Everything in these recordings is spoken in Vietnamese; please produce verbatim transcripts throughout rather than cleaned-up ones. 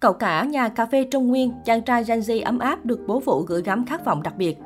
Cậu cả nhà cà phê Trung Nguyên, chàng trai GenZ ấm áp được bố Vũ gửi gắm khát vọng đặc biệt.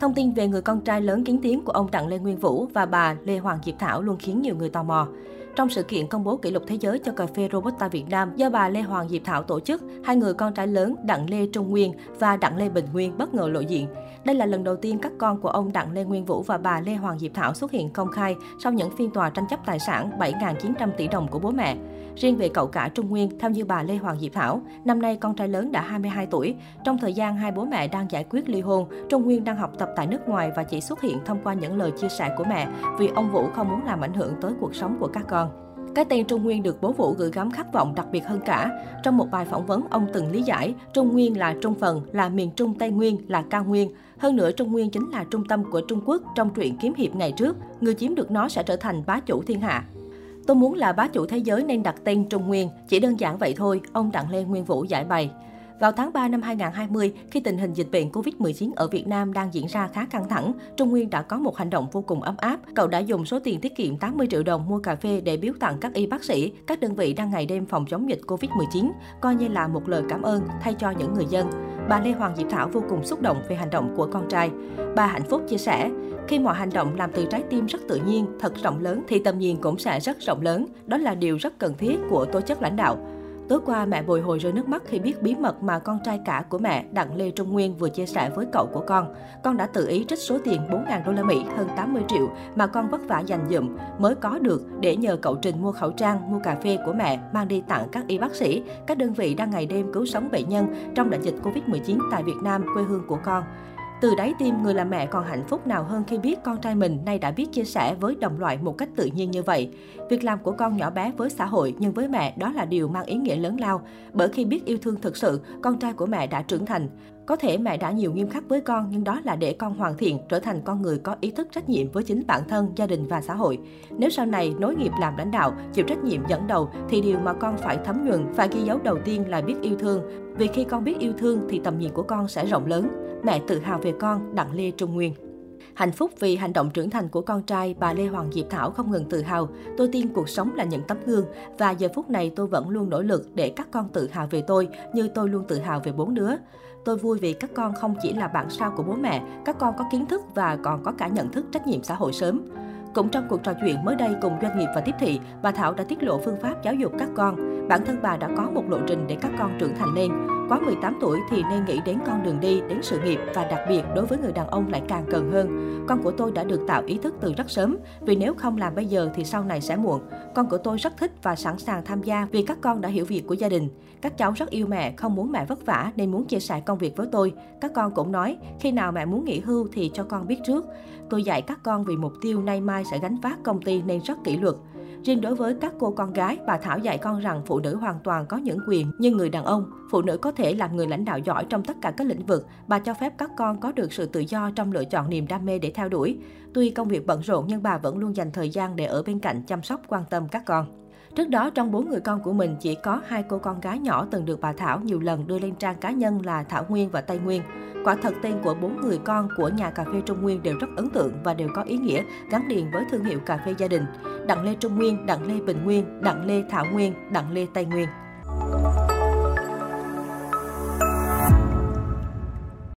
Thông tin về người con trai lớn kín tiếng của ông Đặng Lê Nguyên Vũ và bà Lê Hoàng Diệp Thảo luôn khiến nhiều người tò mò. Trong sự kiện công bố kỷ lục thế giới cho cà phê Robusta Việt Nam do bà Lê Hoàng Diệp Thảo tổ chức, hai người con trai lớn Đặng Lê Trung Nguyên và Đặng Lê Bình Nguyên bất ngờ lộ diện. Đây là lần đầu tiên các con của ông Đặng Lê Nguyên Vũ và bà Lê Hoàng Diệp Thảo xuất hiện công khai sau những phiên tòa tranh chấp tài sản bảy nghìn chín trăm tỷ đồng của bố mẹ. Riêng về cậu cả Trung Nguyên, theo như bà Lê Hoàng Diệp Thảo, năm nay con trai lớn đã hai mươi hai tuổi. Trong thời gian hai bố mẹ đang giải quyết ly hôn, Trung Nguyên đang học tập tại nước ngoài và chỉ xuất hiện thông qua những lời chia sẻ của mẹ vì ông Vũ không muốn làm ảnh hưởng tới cuộc sống của các con. Cái tên Trung Nguyên được bố Vũ gửi gắm khát vọng đặc biệt hơn cả. Trong một bài phỏng vấn, ông từng lý giải Trung Nguyên là Trung Phần, là miền Trung Tây Nguyên, là cao nguyên. Hơn nữa, Trung Nguyên chính là trung tâm của Trung Quốc trong truyện kiếm hiệp ngày trước. Người chiếm được nó sẽ trở thành bá chủ thiên hạ. Tôi muốn là bá chủ thế giới nên đặt tên Trung Nguyên. Chỉ đơn giản vậy thôi, ông Đặng Lê Nguyên Vũ giải bày. Vào tháng ba năm hai nghìn không trăm hai mươi, khi tình hình dịch bệnh Covid mười chín ở Việt Nam đang diễn ra khá căng thẳng, Trung Nguyên đã có một hành động vô cùng ấm áp. Cậu đã dùng số tiền tiết kiệm tám mươi triệu đồng mua cà phê để biếu tặng các y bác sĩ, các đơn vị đang ngày đêm phòng chống dịch Covid mười chín, coi như là một lời cảm ơn thay cho những người dân. Bà Lê Hoàng Diệp Thảo vô cùng xúc động về hành động của con trai. Bà hạnh phúc chia sẻ, khi mọi hành động làm từ trái tim rất tự nhiên, thật rộng lớn thì tầm nhìn cũng sẽ rất rộng lớn. Đó là điều rất cần thiết của tố chất lãnh đạo. Tối qua, mẹ bồi hồi rơi nước mắt khi biết bí mật mà con trai cả của mẹ Đặng Lê Trung Nguyên vừa chia sẻ với cậu của con. Con đã tự ý trích số tiền bốn nghìn đô la Mỹ, hơn tám mươi triệu mà con vất vả dành dụm mới có được để nhờ cậu Trình mua khẩu trang, mua cà phê của mẹ mang đi tặng các y bác sĩ, các đơn vị đang ngày đêm cứu sống bệnh nhân trong đại dịch Covid mười chín tại Việt Nam, quê hương của con. Từ đáy tim, người làm mẹ còn hạnh phúc nào hơn khi biết con trai mình nay đã biết chia sẻ với đồng loại một cách tự nhiên như vậy. Việc làm của con nhỏ bé với xã hội nhưng với mẹ đó là điều mang ý nghĩa lớn lao. Bởi khi biết yêu thương thực sự, con trai của mẹ đã trưởng thành. Có thể mẹ đã nhiều nghiêm khắc với con nhưng đó là để con hoàn thiện, trở thành con người có ý thức trách nhiệm với chính bản thân, gia đình và xã hội. Nếu sau này nối nghiệp làm lãnh đạo, chịu trách nhiệm dẫn đầu thì điều mà con phải thấm nhuần, phải ghi dấu đầu tiên là biết yêu thương. Vì khi con biết yêu thương thì tầm nhìn của con sẽ rộng lớn. Mẹ tự hào về con, Đặng Lê Trung Nguyên. Hạnh phúc vì hành động trưởng thành của con trai, bà Lê Hoàng Diệp Thảo không ngừng tự hào. Tôi tin cuộc sống là những tấm gương và giờ phút này tôi vẫn luôn nỗ lực để các con tự hào về tôi như tôi luôn tự hào về bốn đứa. Tôi vui vì các con không chỉ là bản sao của bố mẹ, các con có kiến thức và còn có cả nhận thức trách nhiệm xã hội sớm. Cũng trong cuộc trò chuyện mới đây cùng doanh nghiệp và tiếp thị, bà Thảo đã tiết lộ phương pháp giáo dục các con. Bản thân bà đã có một lộ trình để các con trưởng thành lên. Quá mười tám tuổi thì nên nghĩ đến con đường đi, đến sự nghiệp và đặc biệt đối với người đàn ông lại càng cần hơn. Con của tôi đã được tạo ý thức từ rất sớm, vì nếu không làm bây giờ thì sau này sẽ muộn. Con của tôi rất thích và sẵn sàng tham gia vì các con đã hiểu việc của gia đình. Các cháu rất yêu mẹ, không muốn mẹ vất vả nên muốn chia sẻ công việc với tôi. Các con cũng nói, khi nào mẹ muốn nghỉ hưu thì cho con biết trước. Tôi dạy các con vì mục tiêu nay mai sẽ gánh vác công ty nên rất kỷ luật. Riêng đối với các cô con gái, bà Thảo dạy con rằng phụ nữ hoàn toàn có những quyền như người đàn ông. Phụ nữ có thể làm người lãnh đạo giỏi trong tất cả các lĩnh vực. Bà cho phép các con có được sự tự do trong lựa chọn niềm đam mê để theo dõi. Tuy công việc bận rộn nhưng bà vẫn luôn dành thời gian để ở bên cạnh chăm sóc, quan tâm các con. Trước đó, trong bốn người con của mình chỉ có hai cô con gái nhỏ từng được bà Thảo nhiều lần đưa lên trang cá nhân là Thảo Nguyên và Tây Nguyên. Quả thật tên của bốn người con của nhà cà phê Trung Nguyên đều rất ấn tượng và đều có ý nghĩa gắn liền với thương hiệu cà phê gia đình. Đặng Lê Trung Nguyên, Đặng Lê Bình Nguyên, Đặng Lê Thảo Nguyên, Đặng Lê Tây Nguyên.